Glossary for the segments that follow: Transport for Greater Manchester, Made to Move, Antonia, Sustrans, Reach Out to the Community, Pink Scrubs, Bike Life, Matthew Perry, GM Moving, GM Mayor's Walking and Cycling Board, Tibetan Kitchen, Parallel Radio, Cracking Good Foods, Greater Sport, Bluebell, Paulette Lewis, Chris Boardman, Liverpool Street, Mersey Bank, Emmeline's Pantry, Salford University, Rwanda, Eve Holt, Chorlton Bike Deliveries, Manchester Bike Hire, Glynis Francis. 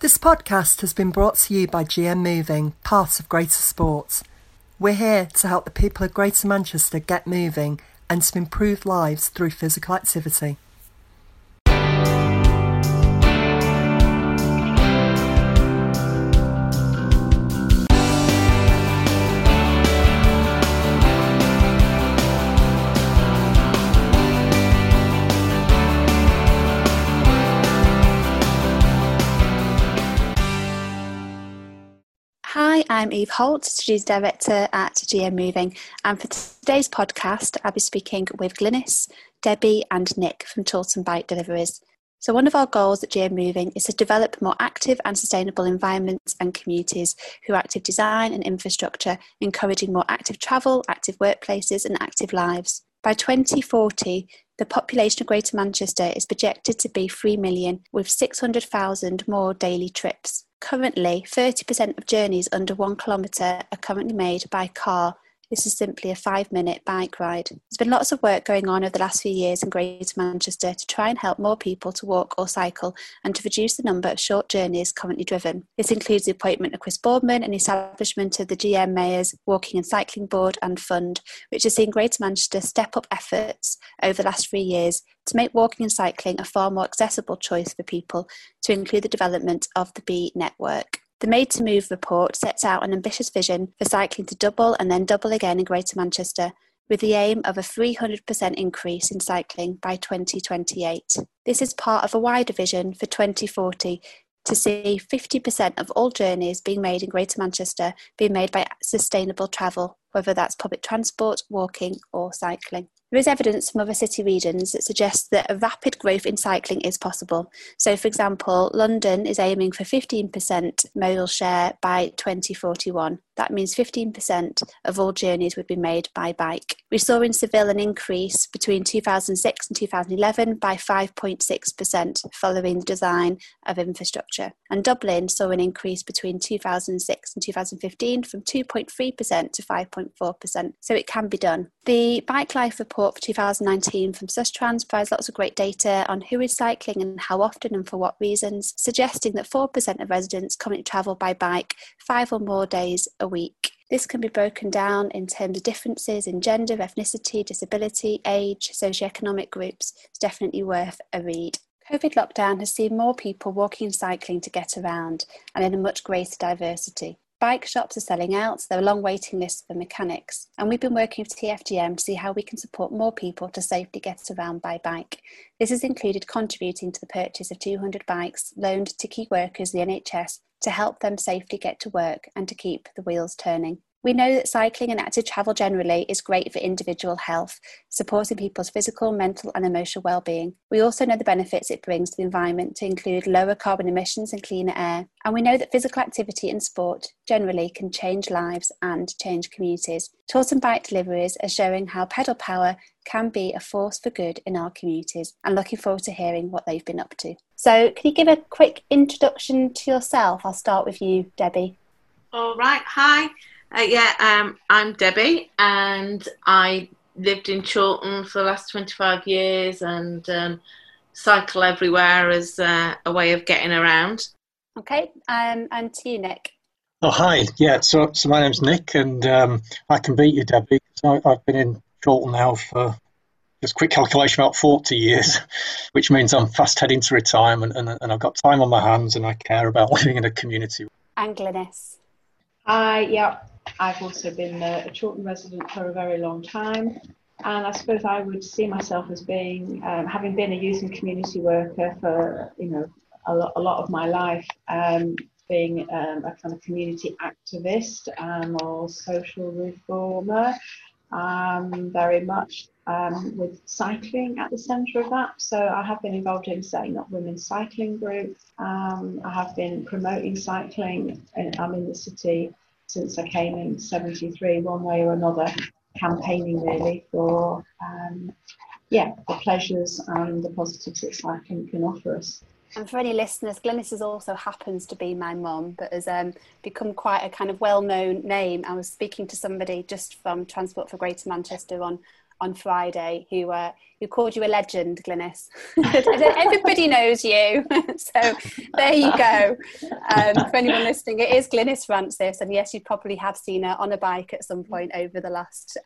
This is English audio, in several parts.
This podcast has been brought to you by GM Moving, part of Greater Sport. We're here to help the people of Greater Manchester get moving and to improve lives through physical activity. I'm Eve Holt, Studies Director at GM Moving, and for today's podcast I'll be speaking with Glynis, Debbie and Nick from Chorlton Bike Deliveries. So one of our goals at GM Moving is to develop more active and sustainable environments and communities through active design and infrastructure, encouraging more active travel, active workplaces and active lives. By 2040, the population of Greater Manchester is projected to be 3 million, with 600,000 more daily trips. Currently, 30% of journeys under 1 kilometre are currently made by car. This is simply a 5-minute bike ride. There's been lots of work going on over the last few years in Greater Manchester to try and help more people to walk or cycle and to reduce the number of short journeys currently driven. This includes the appointment of Chris Boardman and the establishment of the GM Mayor's Walking and Cycling Board and Fund, which has seen Greater Manchester step up efforts over the last 3 years to make walking and cycling a far more accessible choice for people, to include the development of the B network. The Made to Move report sets out an ambitious vision for cycling to double and then double again in Greater Manchester, with the aim of a 300% increase in cycling by 2028. This is part of a wider vision for 2040 to see 50% of all journeys being made in Greater Manchester being made by sustainable travel, whether that's public transport, walking or cycling. There is evidence from other city regions that suggests that a rapid growth in cycling is possible. So, for example, London is aiming for 15% modal share by 2041. That means 15% of all journeys would be made by bike. We saw in Seville an increase between 2006 and 2011 by 5.6% following the design of infrastructure. And Dublin saw an increase between 2006 and 2015 from 2.3% to 5.4%. So it can be done. The Bike Life report for 2019 from Sustrans provides lots of great data on who is cycling and how often and for what reasons, suggesting that 4% of residents currently travel by bike 5 or more days a week. This can be broken down in terms of differences in gender, ethnicity, disability, age, socioeconomic groups. It's definitely worth a read. COVID lockdown has seen more people walking and cycling to get around and in a much greater diversity. Bike shops are selling out, so there are long waiting lists for mechanics. And we've been working with TFGM to see how we can support more people to safely get around by bike. This has included contributing to the purchase of 200 bikes loaned to key workers in the NHS to help them safely get to work and to keep the wheels turning. We know that cycling and active travel generally is great for individual health, supporting people's physical, mental and emotional well-being. We also know the benefits it brings to the environment, to include lower carbon emissions and cleaner air. And we know that physical activity and sport generally can change lives and change communities. Chorlton Bike Deliveries are showing how pedal power can be a force for good in our communities, and looking forward to hearing what they've been up to. So can you give a quick introduction to yourself? I'll start with you, Debbie. All right. Hi. I'm Debbie, and I lived in Chorlton for the last 25 years and cycle everywhere as a way of getting around. Okay, and to you, Nick. Oh, hi. Yeah, so my name's Nick, and I can beat you, Debbie, because I've been in Chorlton now for, just quick calculation, about 40 years, which means I'm fast heading to retirement, and I've got time on my hands, and I care about living in a community. And Glynis. I've also been a Chorlton resident for a very long time, and I suppose I would see myself as being, having been a youth and community worker for a lot of my life, being a kind of community activist or social reformer, very much with cycling at the centre of that. So I have been involved in setting up women's cycling groups. I have been promoting cycling, and I'm in the city since I came in 73, one way or another, campaigning really for the pleasures and the positives that cycling can offer us. And for any listeners, Glynis also happens to be my mum, but has become quite a kind of well-known name. I was speaking to somebody just from Transport for Greater Manchester on on Friday who called you a legend, Glynis. Everybody knows you. So there you go. For anyone listening, it is Glynis Francis. And yes, you probably have seen her on a bike at some point over the last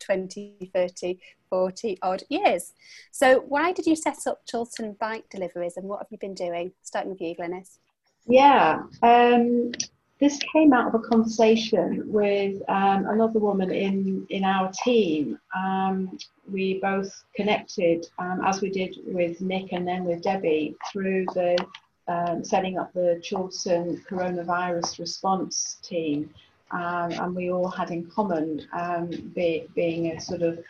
20, 30, 40 odd years. So why did you set up Chorlton Bike Deliveries and what have you been doing? Starting with you, Glynis. Yeah. This came out of a conversation with another woman in our team. We both connected, as we did with Nick and then with Debbie, through the setting up the Chorlton Coronavirus Response Team. And we all had in common being a sort of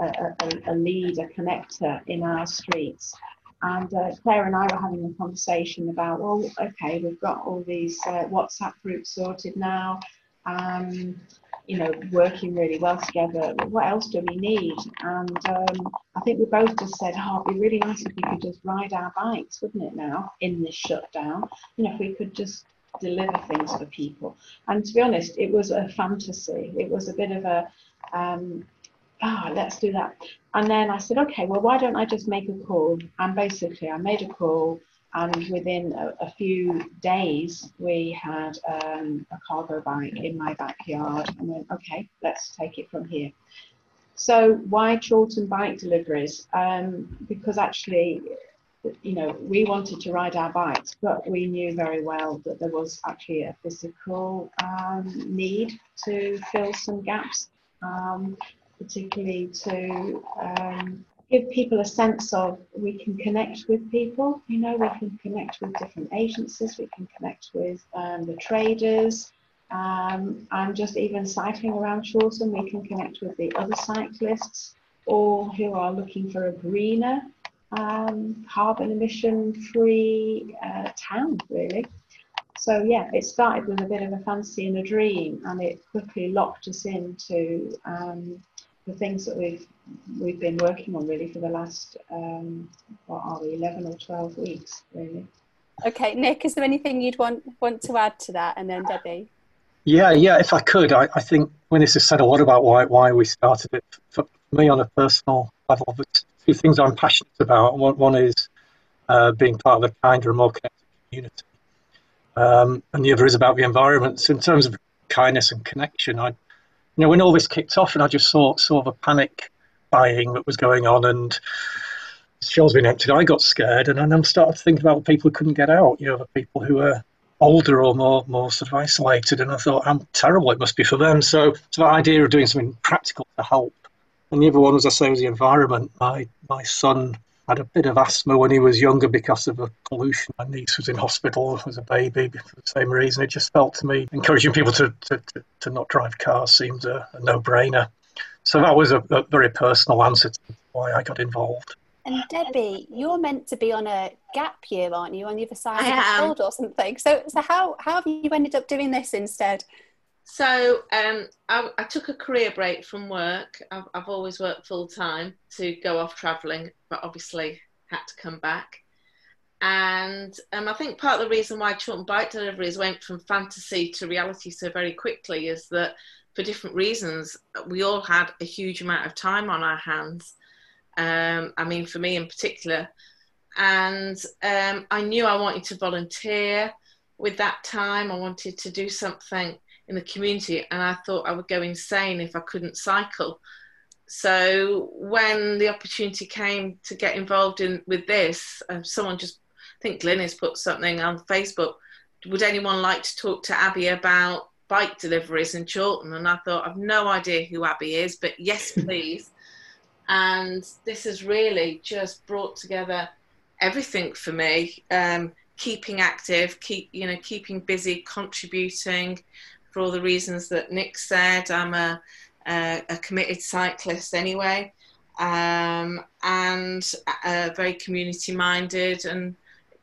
a lead, a connector in our streets. And Claire and I were having a conversation about, well, okay, we've got all these WhatsApp groups sorted now, working really well together. What else do we need? And I think we both just said, oh, it'd be really nice if we could just ride our bikes, wouldn't it, now, in this shutdown? If we could just deliver things for people. And to be honest, it was a fantasy. It was a bit of a... let's do that. And then I said, okay, well, why don't I just make a call? And basically I made a call, and within a few days we had a cargo bike in my backyard, and went, okay, let's take it from here. So why Chorlton Bike Deliveries? Because actually, we wanted to ride our bikes, but we knew very well that there was actually a physical need to fill some gaps. Particularly to give people a sense of, we can connect with people, we can connect with different agencies, we can connect with the traders, and just even cycling around Chorlton, we can connect with the other cyclists, all who are looking for a greener, carbon emission free town, really. So yeah, it started with a bit of a fancy and a dream, and it quickly locked us into the things that we've been working on really for the last 11 or 12 weeks really. Okay, Nick, is there anything you'd want to add to that, and then Debbie? Yeah, if I could, I think Glynis has said a lot about why we started it. For me, on a personal level, there's two things I'm passionate about. One is being part of a kinder and more connected community, and the other is about the environment. So in terms of kindness and connection, when all this kicked off, and I just saw the panic buying that was going on, and shelves being emptied, I got scared, and I'm starting to think about people who couldn't get out. The people who are older or more sort of isolated, and I thought, how terrible it must be for them. So the idea of doing something practical to help. And the other one, as I say, was the environment. My son had a bit of asthma when he was younger because of the pollution. My niece was in hospital as a baby for the same reason. It just felt to me, encouraging people to not drive cars seemed a no-brainer. So that was a very personal answer to why I got involved. And Debbie, you're meant to be on a gap year, aren't you, on the other side of the world or something? So how have you ended up doing this instead? So I took a career break from work. I've always worked full time to go off travelling, but obviously had to come back. And I think part of the reason why Chorlton Bike Deliveries went from fantasy to reality so very quickly is that, for different reasons, we all had a huge amount of time on our hands. For me in particular. And I knew I wanted to volunteer with that time. I wanted to do something in the community, and I thought I would go insane if I couldn't cycle. So when the opportunity came to get involved with this, someone just, I think Glynis put something on Facebook, would anyone like to talk to Abby about bike deliveries in Chorlton? And I thought, I've no idea who Abby is, but yes, please. And this has really just brought together everything for me, keeping active, keeping busy, contributing. For all the reasons that Nick said, I'm a committed cyclist anyway, and very community-minded, and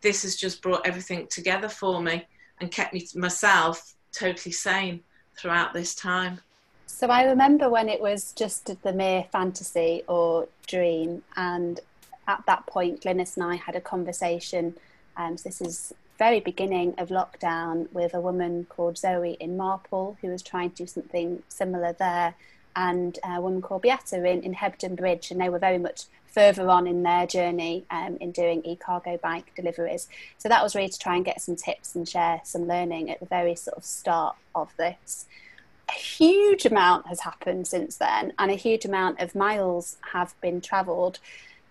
this has just brought everything together for me and kept myself totally sane throughout this time. So I remember when it was just the mere fantasy or dream, and at that point, Glynis and I had a conversation. So this is very beginning of lockdown, with a woman called Zoe in Marple who was trying to do something similar there, and a woman called Beata in Hebden Bridge, and they were very much further on in their journey in doing e-cargo bike deliveries. So that was really to try and get some tips and share some learning at the very sort of start of this. A huge amount has happened since then, and a huge amount of miles have been travelled,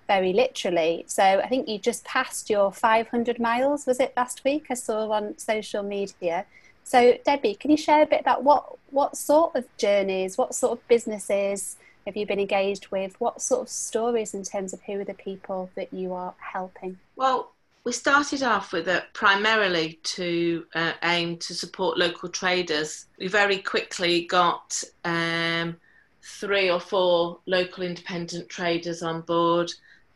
very literally. So I think you just passed your 500 miles, was it last week? I saw on social media. So Debbie, can you share a bit about what sort of journeys, what sort of businesses have you been engaged with? What sort of stories in terms of who are the people that you are helping? Well, we started off with it primarily to aim to support local traders. We very quickly got 3 or 4 local independent traders on board.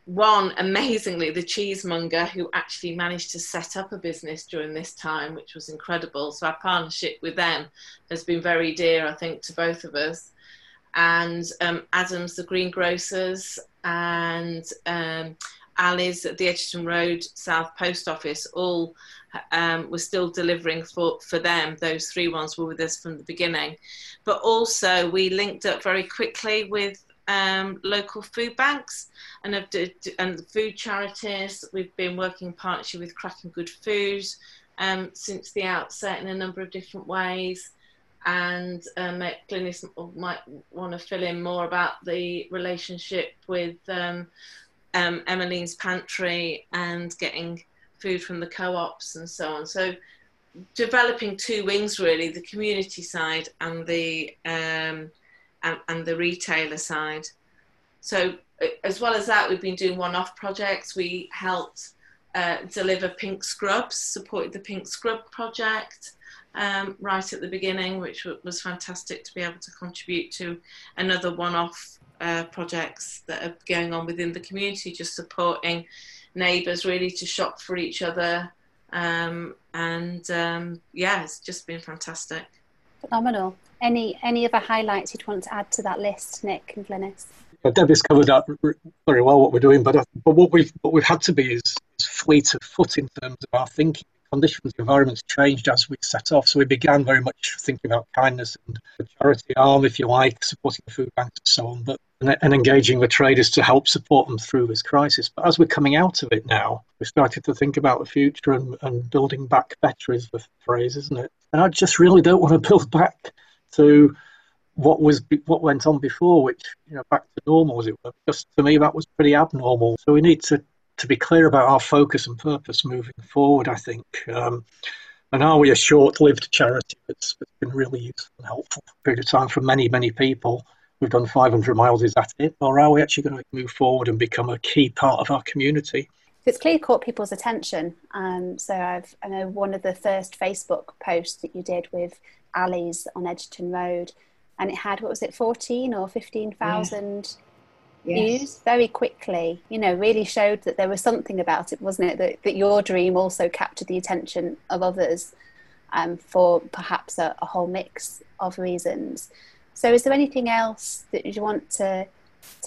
One, amazingly, the cheesemonger, who actually managed to set up a business during this time, which was incredible. So our partnership with them has been very dear, I think, to both of us. And Adams, the greengrocers, and Ali's at the Edgerton Road South Post Office, all were still delivering for them. Those 3 ones were with us from the beginning. But also we linked up very quickly with local food banks and food charities. We've been working in partnership with Cracking Good Foods since the outset in a number of different ways. And Glynis might want to fill in more about the relationship with Emmeline's Pantry and getting food from the co-ops and so on. So developing 2 wings, really, the community side and the retailer side. So as well as that, we've been doing one-off projects. We helped deliver Pink Scrubs, supported the Pink Scrub project right at the beginning, which was fantastic to be able to contribute to. Another one-off projects that are going on within the community, just supporting neighbours really to shop for each other. Yeah, it's just been fantastic. Phenomenal. Any other highlights you'd want to add to that list, Nick and Glynis? Yeah, Debbie's covered up very well what we're doing, but what we've had to be is fleet of foot in terms of our thinking. Conditions, the environment's changed as we set off, so we began very much thinking about kindness and the charity arm, if you like, supporting the food banks and so on, and engaging the traders to help support them through this crisis. But as we're coming out of it now, we started to think about the future and building back better is the phrase, isn't it? And I just really don't want to build back to what went on before, which, you know, back to normal, as it were. Just to me, that was pretty abnormal. So we need to be clear about our focus and purpose moving forward, I think. And are we a short-lived charity that's been really useful and helpful for a period of time for many, many people? We've done 500 miles, is that it? Or are we actually going to move forward and become a key part of our community? It's clearly caught people's attention. So I know one of the first Facebook posts that you did with Ali's on Edgerton Road, and it had, 14 or 15,000... Yes. Used very quickly, you know, really showed that there was something about it, wasn't it, that your dream also captured the attention of others for perhaps a whole mix of reasons. So is there anything else that you want to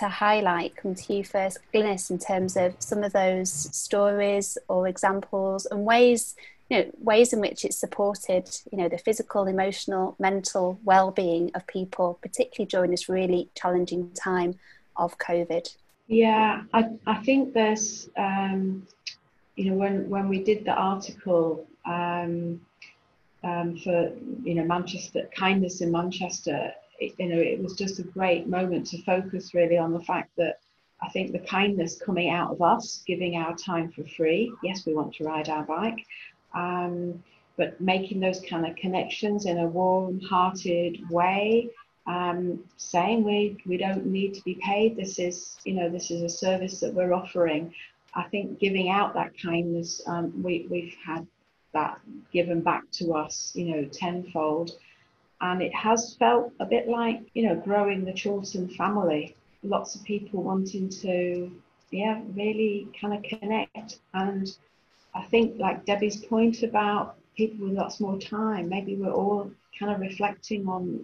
highlight? Come to you first, Glynis, in terms of some of those stories or examples and ways, you know, ways in which it supported, you know, the physical, emotional, mental well-being of people, particularly during this really challenging time of COVID? Yeah, I think there's, you know, when we did the article for, you know, Manchester, kindness in Manchester, it was just a great moment to focus really on the fact that I think the kindness coming out of us, giving our time for free. Yes, we want to ride our bike, but making those kind of connections in a warm-hearted way. Saying we don't need to be paid, this is a service that we're offering. I think giving out that kindness, we've had that given back to us, you know, tenfold, and it has felt a bit like, you know, growing the Chorlton family. Lots of people wanting to, yeah, really kind of connect. And I think, like Debbie's point about people with lots more time, maybe we're all kind of reflecting on,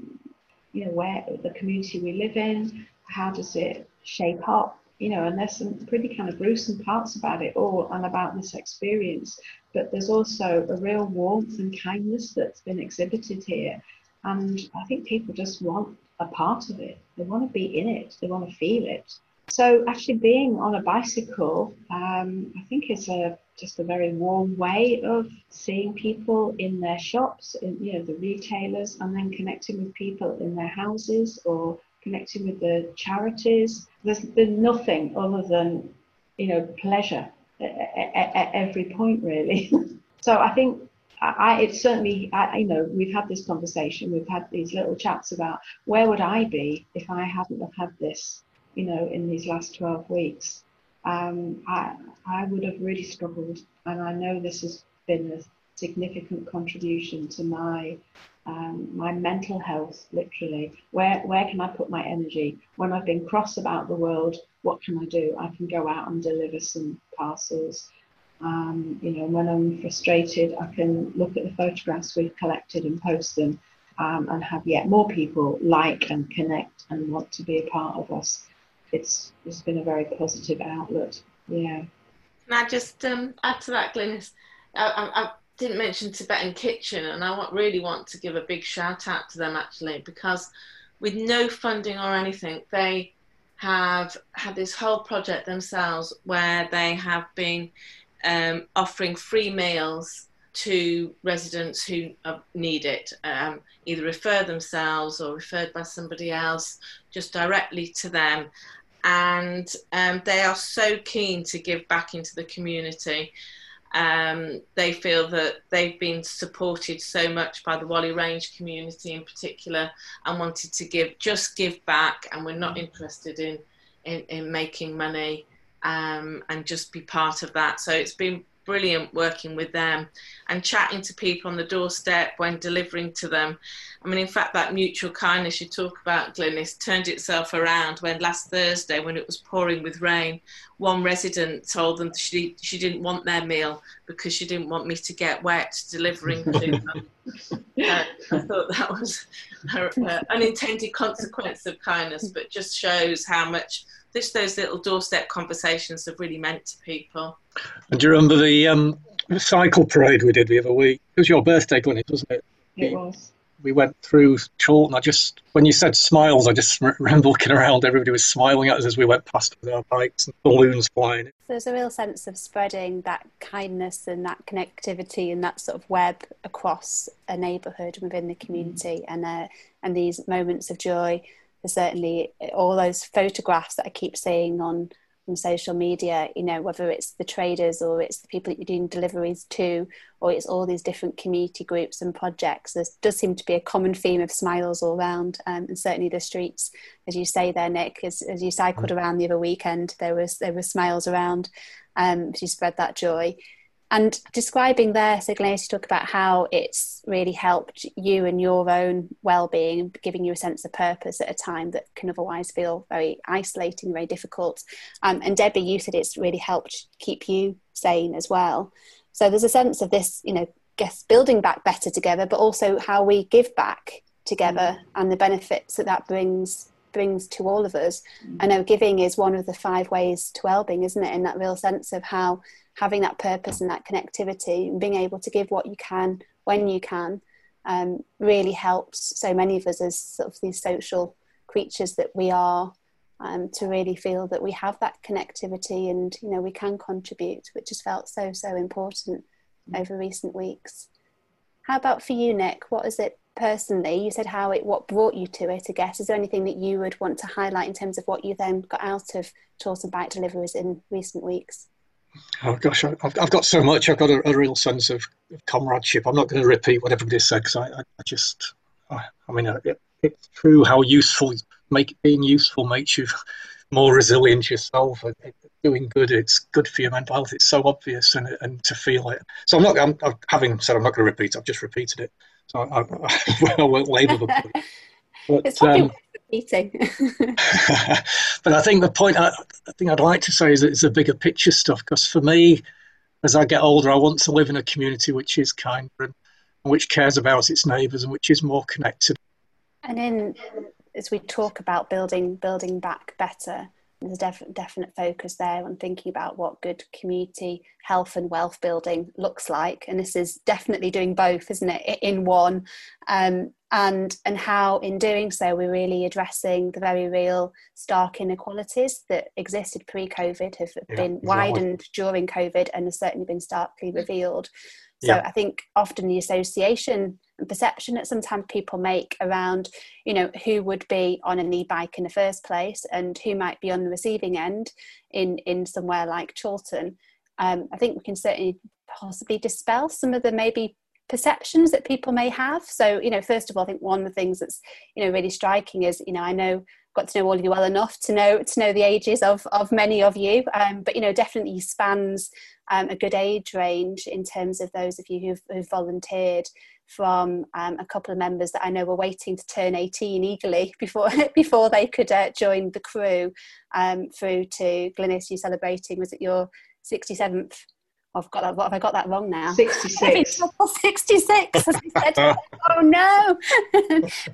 you know, where the community we live in, how does it shape up, you know, and there's some pretty kind of gruesome parts about it all and about this experience, but there's also a real warmth and kindness that's been exhibited here, and I think people just want a part of it. They want to be in it. They want to feel it. So actually being on a bicycle, I think is just a very warm way of seeing people in their shops, in, you know, the retailers, and then connecting with people in their houses or connecting with the charities. There's been nothing other than, you know, pleasure at every point, really. So I think it's certainly, you know, we've had this conversation, we've had these little chats about where would I be if I hadn't have had this, you know, in these last 12 weeks. I would have really struggled, and I know this has been a significant contribution to my my mental health, literally. Where can I put my energy? When I've been cross about the world, what can I do? I can go out and deliver some parcels. You know, when I'm frustrated, I can look at the photographs we've collected and post them, and have yet more people like and connect and want to be a part of us. It's been a very positive outlet. Yeah. Can I just add to that, Glynis? I didn't mention Tibetan Kitchen, and I really want to give a big shout out to them, actually, because with no funding or anything, they have had this whole project themselves where they have been offering free meals to residents who need it, either refer themselves or referred by somebody else, just directly to them. And they are so keen to give back into the community. They feel that they've been supported so much by the Whalley Range community in particular, and wanted to give back, and we're not interested in making money, and just be part of that. So it's been brilliant working with them and chatting to people on the doorstep when delivering to them. I mean, in fact, that mutual kindness you talk about, Glynis, turned itself around when last Thursday, when it was pouring with rain, one resident told them she didn't want their meal because she didn't want me to get wet delivering to them. I thought that was an unintended consequence of kindness, but just shows how much just those little doorstep conversations have really meant to people. And do you remember the cycle parade we did the other week? It was your birthday, Glynis, wasn't it? It was. We went through Chorlton. When you said smiles, I just remember looking around. Everybody was smiling at us as we went past with our bikes and balloons flying. There's a real sense of spreading that kindness and that connectivity and that sort of web across a neighbourhood within the community, and these moments of joy. Certainly all those photographs that I keep seeing on social media, you know, whether it's the traders or it's the people that you're doing deliveries to, or it's all these different community groups and projects, there does seem to be a common theme of smiles all round, and certainly the streets, as you say there, Nick, as you cycled around the other weekend, there were smiles around, as you spread that joy. And describing there, so Glynis, you talk about how it's really helped you and your own well-being and giving you a sense of purpose at a time that can otherwise feel very isolating, very difficult. And Debbie, you said it's really helped keep you sane as well. So there's a sense of this, you know, guess building back better together, but also how we give back together and the benefits that brings to all of us. I know giving is one of the 5 ways to wellbeing, isn't it? And that real sense of how having that purpose and that connectivity and being able to give what you can when you can really helps so many of us as sort of these social creatures that we are, to really feel that we have that connectivity and, you know, we can contribute, which has felt so important over recent weeks. How about for you, Nick? What is it personally? You said what brought you to it, I guess. Is there anything that you would want to highlight in terms of what you then got out of Chorlton Bike Deliveries in recent weeks? Oh gosh, I've got so much. I've got a real sense of comradeship. I'm not going to repeat what everybody said, because it's true how being useful makes you more resilient yourself. Doing good, it's good for your mental health. It's so obvious, and to feel it. So I'm not going to repeat. I've just repeated it, so I won't labour them. But, it's probably worth repeating. But I think the point I'd like to say is that it's the bigger picture stuff, because for me, as I get older, I want to live in a community which is kinder and which cares about its neighbours and which is more connected. And as we talk about building back better, There's a definite focus there on thinking about what good community health and wealth building looks like, and this is definitely doing both, isn't it, in one, and how in doing so we're really addressing the very real stark inequalities that existed pre-COVID, have been widened during COVID, and has certainly been starkly revealed. So I think often the association and perception that sometimes people make around, you know, who would be on an e-bike in the first place and who might be on the receiving end in somewhere like Chorlton, I think we can certainly possibly dispel some of the maybe perceptions that people may have. So, you know, first of all, I think one of the things that's, you know, really striking is, you know, I know got to know all of you well enough to know the ages of many of you, but, you know, definitely spans a good age range in terms of those of you who've volunteered, from a couple of members that I know were waiting to turn 18 eagerly before they could join the crew, through to Glynis, you celebrating, was it your 67th? Have I got that wrong now? 66. 66. As I said, oh no!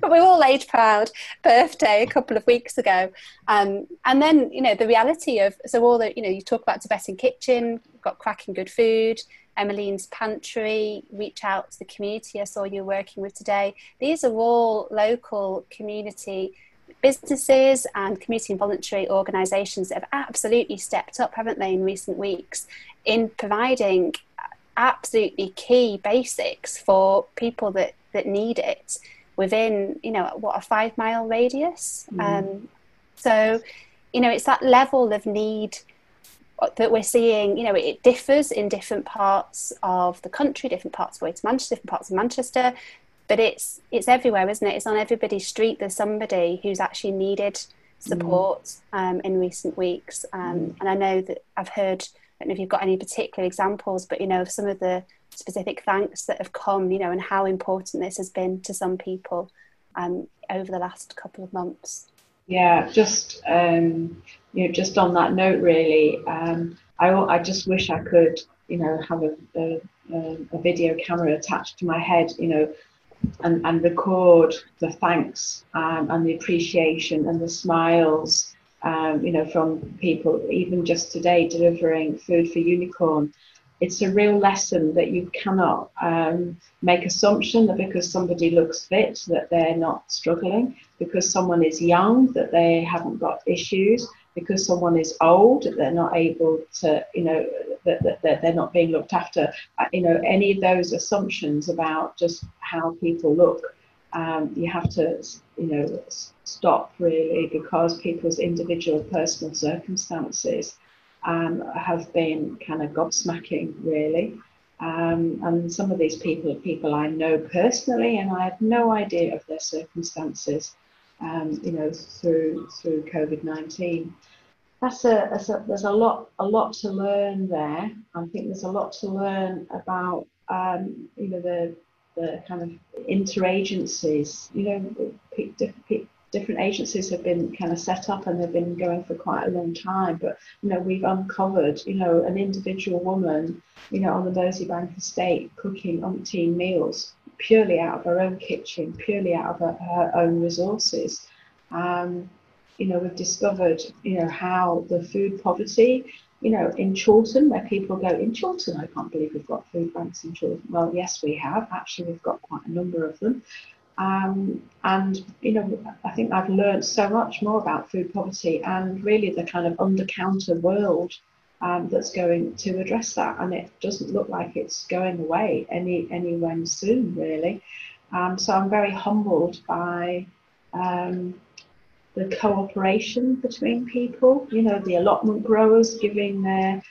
But we're all age proud. Birthday a couple of weeks ago, and then, you know, the reality of, so all the, you know, you talk about Tibetan Kitchen, we've got Cracking Good Food, Emmeline's Pantry, Reach Out to the Community. I saw you're working with today. These are all local community businesses and community and voluntary organisations that have absolutely stepped up, haven't they, in recent weeks, in providing absolutely key basics for people that need it within, you know, what, a 5-mile radius. So, you know, it's that level of need that we're seeing. You know, it differs in different parts of the country, different parts of Greater Manchester, different parts of Manchester. But it's everywhere, isn't it? It's on everybody's street. There's somebody who's actually needed support in recent weeks. And I know that I've heard, I don't know if you've got any particular examples, but, you know, of some of the specific thanks that have come, you know, and how important this has been to some people over the last couple of months. Yeah, just, you know, just on that note, really, I just wish I could, you know, have a video camera attached to my head, you know, and record the thanks and the appreciation and the smiles, you know, from people, even just today delivering food for Unicorn. It's a real lesson that you cannot make assumption that because somebody looks fit that they're not struggling, because someone is young that they haven't got issues, because someone is old that they're not able to, you know, that they're not being looked after. You know, any of those assumptions about just how people look, you have to, you know, stop really, because people's individual personal circumstances have been kind of gobsmacking, really. And some of these people are people I know personally, and I had no idea of their circumstances, you know, through COVID-19. There's a lot to learn there. I think there's a lot to learn about, you know, the kind of interagencies. You know, different agencies have been kind of set up and they've been going for quite a long time. But, you know, we've uncovered, you know, an individual woman, you know, on the Mersey Bank estate cooking umpteen meals purely out of her own kitchen, purely out of her own resources. You know, we've discovered, you know, how the food poverty, you know, in Chorlton, where people go, in Chorlton, I can't believe we've got food banks in Chorlton. Well, yes, we have. Actually, we've got quite a number of them. And, you know, I think I've learned so much more about food poverty and really the kind of under-counter world that's going to address that. And it doesn't look like it's going away anywhere soon, really. So I'm very humbled by the cooperation between people, you know, the allotment growers giving their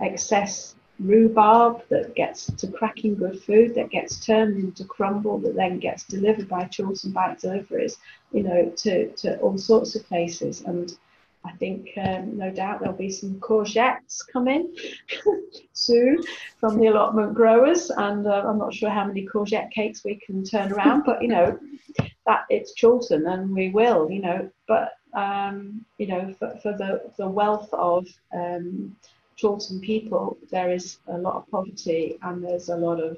excess rhubarb that gets to Cracking Good Food, that gets turned into crumble, that then gets delivered by Chorlton Bike Deliveries, you know, to all sorts of places. And I think no doubt there'll be some courgettes coming soon from the allotment growers, and I'm not sure how many courgette cakes we can turn around, but, you know, that it's Chorlton and we will, you know. But, you know, for the wealth of Chorlton people, there is a lot of poverty and there's a lot of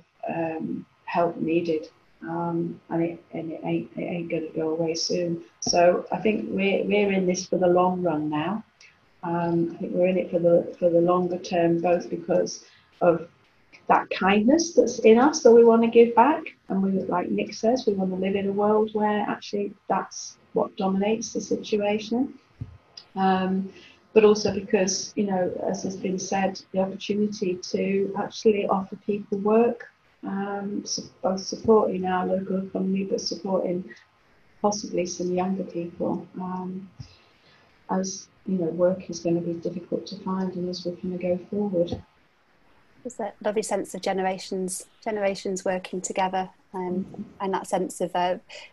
help needed. And it ain't going to go away soon. So I think we're in this for the long run now. I think we're in it for the longer term, both because of that kindness that's in us that we want to give back, and we, like Nick says, we want to live in a world where actually that's what dominates the situation, but also because, you know, as has been said, the opportunity to actually offer people work, both supporting our local economy but supporting possibly some younger people, as you know, work is going to be difficult to find, and as we're going to go forward. There's that lovely sense of generations working together, and that sense of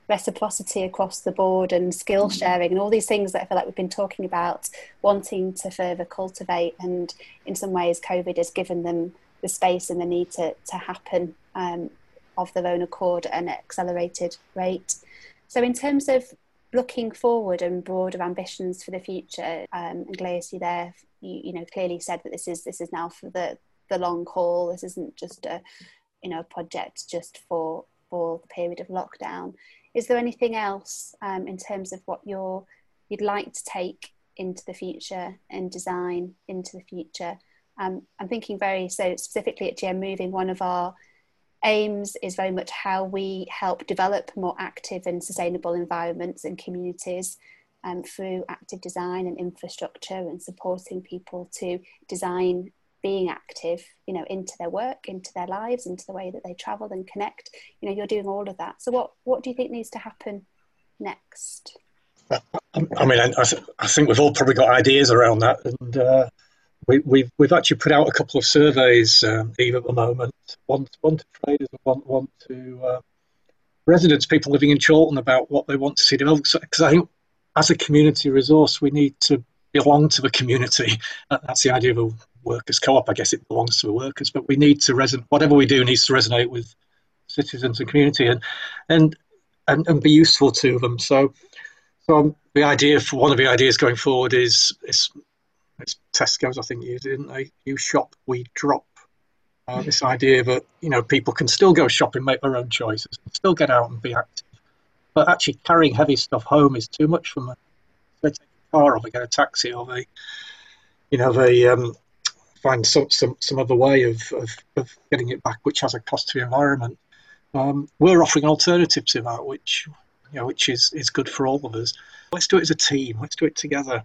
reciprocity across the board and skill sharing and all these things that I feel like we've been talking about wanting to further cultivate, and in some ways COVID has given them the space and the need to happen of their own accord at an accelerated rate. So in terms of looking forward and broader ambitions for the future, and Glynis, you clearly said that this is now for the long haul. This isn't just a project just for the period of lockdown. Is there anything else in terms of what you'd like to take into the future and design into the future? I'm thinking specifically at GM Moving, one of our aims is very much how we help develop more active and sustainable environments and communities through active design and infrastructure, and supporting people to design being active, you know, into their work, into their lives, into the way that they travel and connect. You know, you're doing all of that. So what do you think needs to happen next? I mean, I think we've all probably got ideas around that, and we've actually put out a couple of surveys, Eve, at the moment. One to traders and one to residents, people living in Chorlton, about what they want to see developed. Because I think as a community resource, we need to belong to the community. That's the idea of a workers' co-op. I guess it belongs to the workers, but we need to resonate. Whatever we do needs to resonate with citizens and community, and be useful to them. So the idea for one of the ideas going forward is. It's Tesco's, I think, used it, didn't they? You shop, we drop. This idea that, you know, people can still go shopping, make their own choices, still get out and be active, but actually carrying heavy stuff home is too much for them. They take a car, or they get a taxi, or they find some other way of getting it back, which has a cost to the environment. We're offering alternatives to that, which is good for all of us. Let's do it as a team. Let's do it together.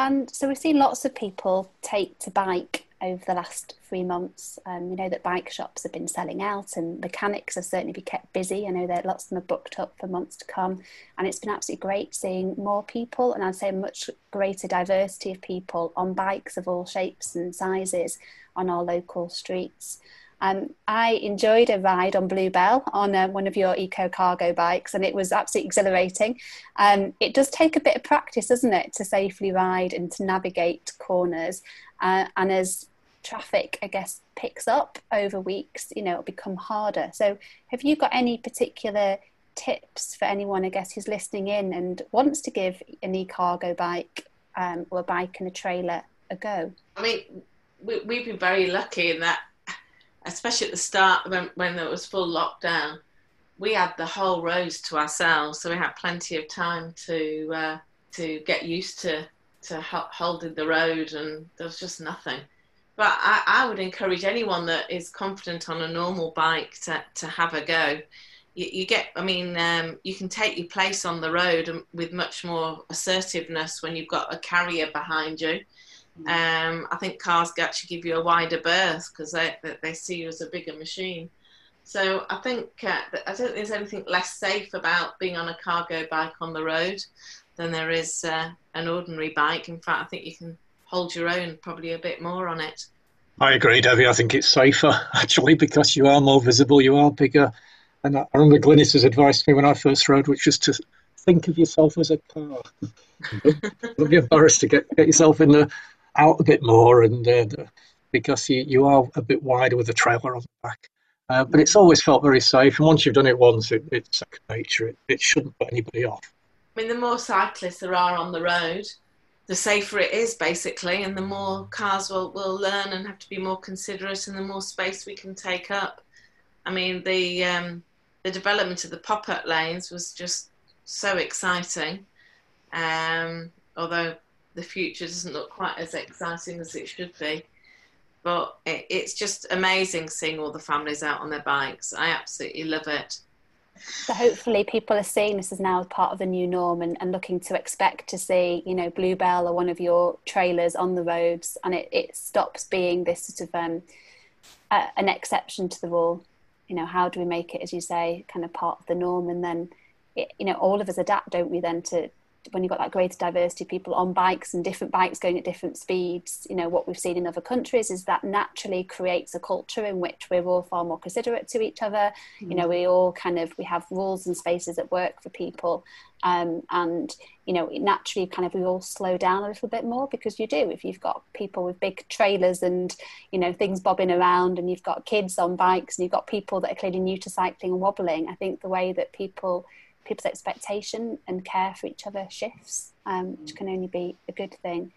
And so we've seen lots of people take to bike over the last 3 months. We know that bike shops have been selling out, and mechanics have certainly been kept busy. I know that lots of them are booked up for months to come, and it's been absolutely great seeing more people, and I'd say a much greater diversity of people on bikes of all shapes and sizes on our local streets. I enjoyed a ride on Bluebell on one of your eco-cargo bikes, and it was absolutely exhilarating. It does take a bit of practice, doesn't it, to safely ride and to navigate corners. And as traffic, I guess, picks up over weeks, you know, it'll become harder. So have you got any particular tips for anyone, I guess, who's listening in and wants to give an e-cargo bike or a bike and a trailer a go? I mean, we've been very lucky in that, especially at the start when there was full lockdown, we had the whole roads to ourselves, so we had plenty of time to get used to holding the road, and there was just nothing. But I would encourage anyone that is confident on a normal bike to have a go. You can take your place on the road and with much more assertiveness when you've got a carrier behind you. I think cars actually give you a wider berth because they see you as a bigger machine. So I think I don't think there's anything less safe about being on a cargo bike on the road than there is an ordinary bike. In fact, I think you can hold your own probably a bit more on it. I agree, Debbie. I think it's safer actually because you are more visible, you are bigger. And I remember Glynis's advice to me when I first rode, which was to think of yourself as a car. Don't be embarrassed to get yourself in the out a bit more, and because you are a bit wider with the trailer on the back, but it's always felt very safe, and once you've done it once, it's second nature. It shouldn't put anybody off. I mean, the more cyclists there are on the road, the safer it is basically, and the more cars will learn and have to be more considerate, and the more space we can take up. I mean, the development of the pop-up lanes was just so exciting, although the future doesn't look quite as exciting as it should be. But it's just amazing seeing all the families out on their bikes. I absolutely love it. So hopefully people are seeing this as now part of the new norm and looking to expect to see, you know, Bluebell or one of your trailers on the roads, and it stops being this sort of an exception to the rule. You know, how do we make it, as you say, kind of part of the norm? And then, you know, all of us adapt, don't we, then to when you've got that greater diversity of people on bikes and different bikes going at different speeds. You know, what we've seen in other countries is that naturally creates a culture in which we're all far more considerate to each other. Mm. You know, we have rules and spaces that work for people. And, you know, naturally we all slow down a little bit more, because you do, if you've got people with big trailers and, you know, things bobbing around, and you've got kids on bikes, and you've got people that are clearly new to cycling and wobbling. I think the way that people's expectation and care for each other shifts, which can only be a good thing.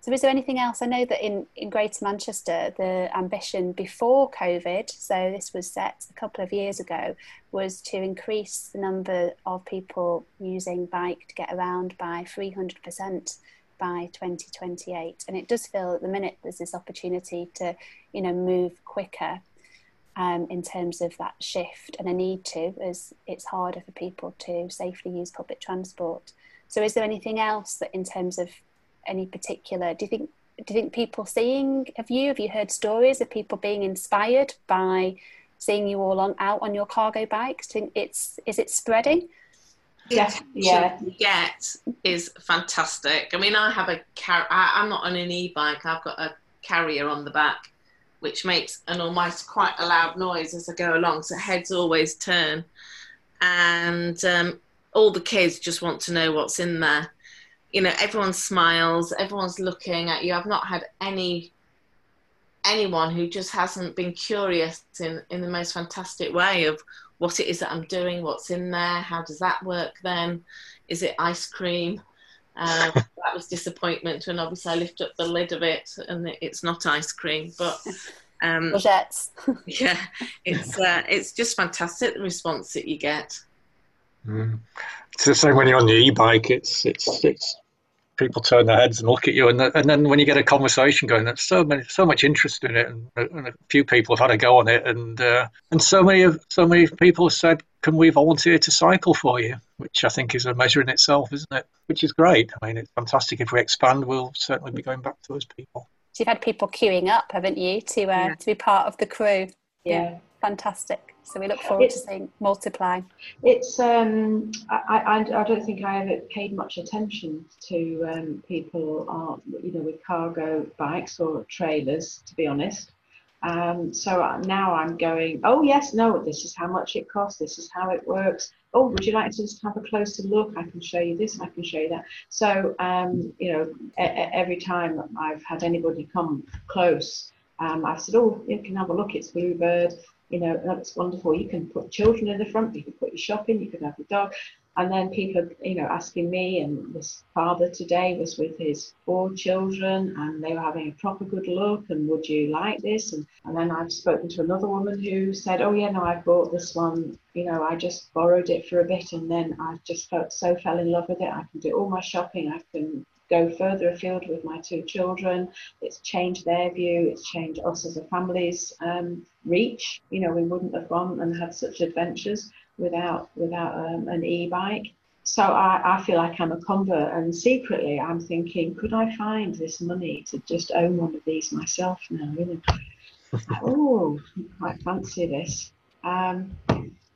So is there anything else? I know that in Greater Manchester, the ambition before COVID, so this was set a couple of years ago, was to increase the number of people using bike to get around by 300% by 2028. And it does feel at the minute there's this opportunity to, you know, move quicker. In terms of that shift and a need to, as it's harder for people to safely use public transport. So is there anything else that, in terms of any particular, do you think people seeing, have you heard stories of people being inspired by seeing you all out on your cargo bikes? Do you think is it spreading? Yeah. Get is fantastic. I mean, I'm not on an e-bike, I've got a carrier on the back, which makes an almost quite a loud noise as I go along, so heads always turn. And all the kids just want to know what's in there. You know, everyone smiles, everyone's looking at you. I've not had anyone who just hasn't been curious in the most fantastic way of what it is that I'm doing, what's in there, how does that work then? Is it ice cream? That was disappointment, and obviously I lift up the lid of it and it's not ice cream, but yeah, it's just fantastic, the response that you get. Mm. It's the same when you're on your e-bike, it's people turn their heads and look at you, and then when you get a conversation going, there's so much interest in it, and a few people have had a go on it, and so many people have said, "Can we volunteer to cycle for you?" Which I think is a measure in itself, isn't it? Which is great. I mean, it's fantastic. If we expand, we'll certainly be going back to those people. So you've had people queuing up, haven't you, to be part of the crew? Yeah. Fantastic. So we look forward to seeing multiply. It's I don't think I ever paid much attention to people with cargo bikes or trailers, to be honest. So now I'm going, oh yes, no, this is how much it costs, this is how it works. Oh, would you like to just have a closer look? I can show you this, I can show you that. So every time I've had anybody come close, I've said, oh, you can have a look, it's Bluebird. You know, that's wonderful. You can put children in the front, you can put your shopping, you can have your dog. And then people are, you know, asking me, and this father today was with his 4 children and they were having a proper good look, and would you like this? And then I've spoken to another woman who said, oh yeah, no, I bought this one, you know, I just borrowed it for a bit and then I just fell in love with it. I can do all my shopping, I can go further afield with my 2 children. It's changed their view, it's changed us as a family's reach. You know, we wouldn't have gone and had such adventures without an e-bike. So I feel like I'm a convert, and secretly I'm thinking, could I find this money to just own one of these myself now? You know, oh, I fancy this.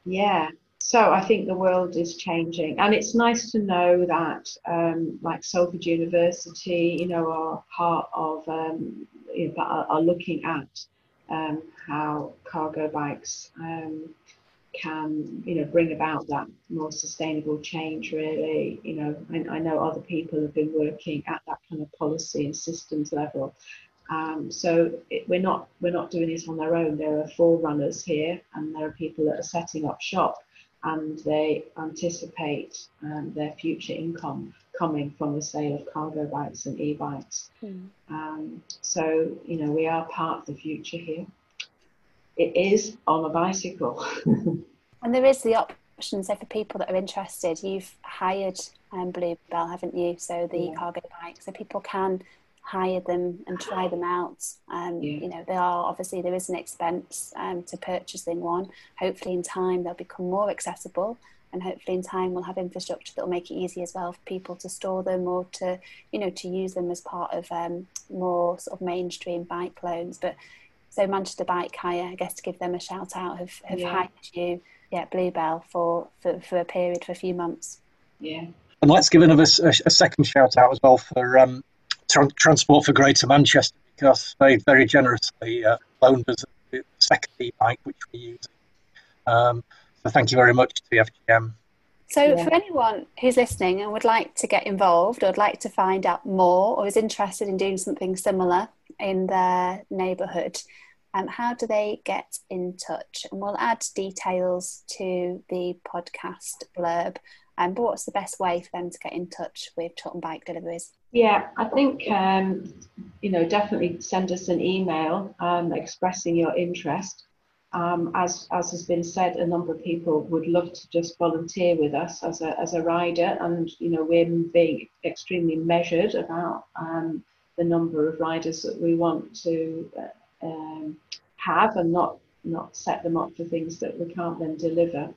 Yeah. So I think the world is changing, and it's nice to know that, like Salford University, you know, are part of, are looking at how cargo bikes can, you know, bring about that more sustainable change, really. You know, I know other people have been working at that kind of policy and systems level, so we're not doing this on their own. There are forerunners here, and there are people that are setting up shop, and they anticipate their future income coming from the sale of cargo bikes and e-bikes. Mm. So you know, we are part of the future here. It is on a bicycle. And there is the options. So for people that are interested, you've hired Bluebell, haven't you? So the cargo bike, so people can hire them and try them out. You know, they are obviously there is an expense to purchasing one. Hopefully in time they'll become more accessible, and hopefully in time we'll have infrastructure that will make it easy as well for people to store them or to, you know, to use them as part of more sort of mainstream bike loans. But so Manchester Bike Hire, I guess, to give them a shout out, have hired you, Bluebell, for a period, for a few months. Yeah. And let's give another a second shout out as well for Transport for Greater Manchester, because they very generously loaned us the second e-bike which we use. So thank you very much to FGM. So for anyone who's listening and would like to get involved or would like to find out more or is interested in doing something similar in their neighbourhood, how do they get in touch? And we'll add details to the podcast blurb. But what's the best way for them to get in touch with Chorlton Bike Deliveries? Yeah, I think, definitely send us an email expressing your interest. As has been said, a number of people would love to just volunteer with us as a rider, and we're being extremely measured about the number of riders that we want to have, and not set them up for things that we can't then deliver.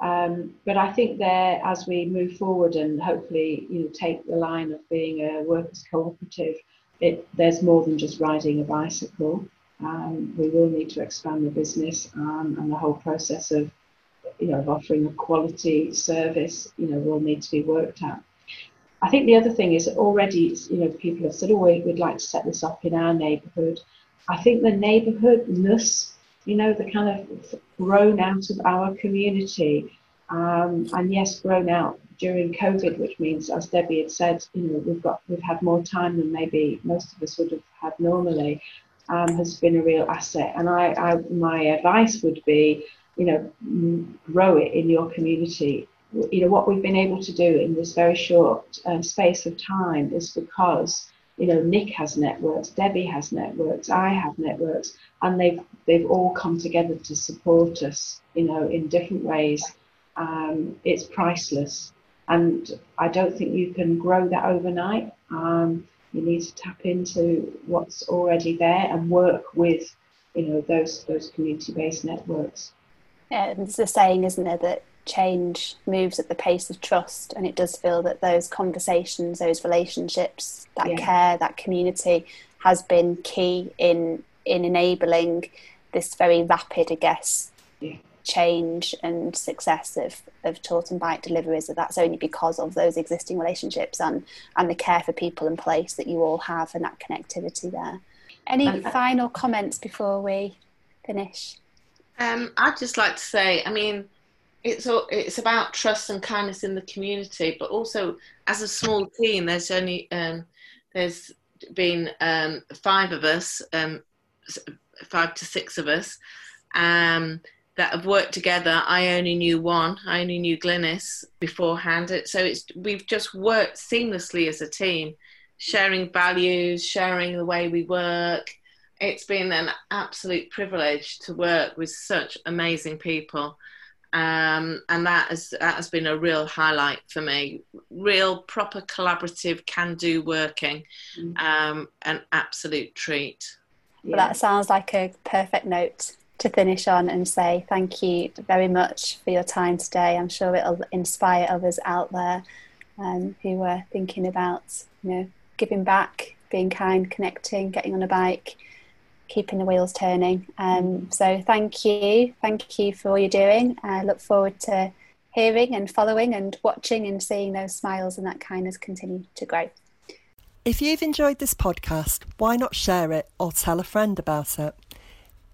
But I think there, as we move forward and hopefully take the line of being a workers' cooperative, there's more than just riding a bicycle. We will need to expand the business and the whole process of, of offering a quality service, will need to be worked at. I think the other thing is that already, people have said, oh, we'd like to set this up in our neighbourhood. I think the neighbourhoodness, the kind of grown out of our community, and yes, grown out during COVID, which means, as Debbie had said, we've had more time than maybe most of us would have had normally. Has been a real asset, and my advice would be, grow it in your community. What we've been able to do in this very short space of time is because Nick has networks, Debbie has networks, I have networks, and they've all come together to support us, in different ways. It's priceless, and I don't think you can grow that overnight. You need to tap into what's already there and work with, those community-based networks. Yeah, and there's a saying, isn't there, that change moves at the pace of trust, and it does feel that those conversations, those relationships, that care, that community has been key in enabling this very rapid, I guess, change and success of Chorlton Bike Deliveries, that's only because of those existing relationships and the care for people and place that you all have and that connectivity there. Any final comments before we finish? I'd just like to say, it's about trust and kindness in the community, but also as a small team, there's only there's been 5 to 6 of us that have worked together. I only knew Glynis beforehand. So we've just worked seamlessly as a team, sharing values, sharing the way we work. It's been an absolute privilege to work with such amazing people. And that has been a real highlight for me. Real, proper, collaborative, can-do working. An absolute treat. Well, that sounds like a perfect note to finish on and say thank you very much for your time today. I'm sure it'll inspire others out there who are thinking about giving back, being kind, connecting, getting on a bike, keeping the wheels turning. So thank you for all you're doing. I look forward to hearing and following and watching and seeing those smiles and that kindness continue to grow. If you've enjoyed this podcast, why not share it or tell a friend about it?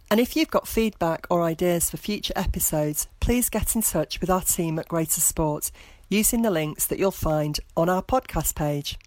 And if you've got feedback or ideas for future episodes, please get in touch with our team at Greater Sport using the links that you'll find on our podcast page.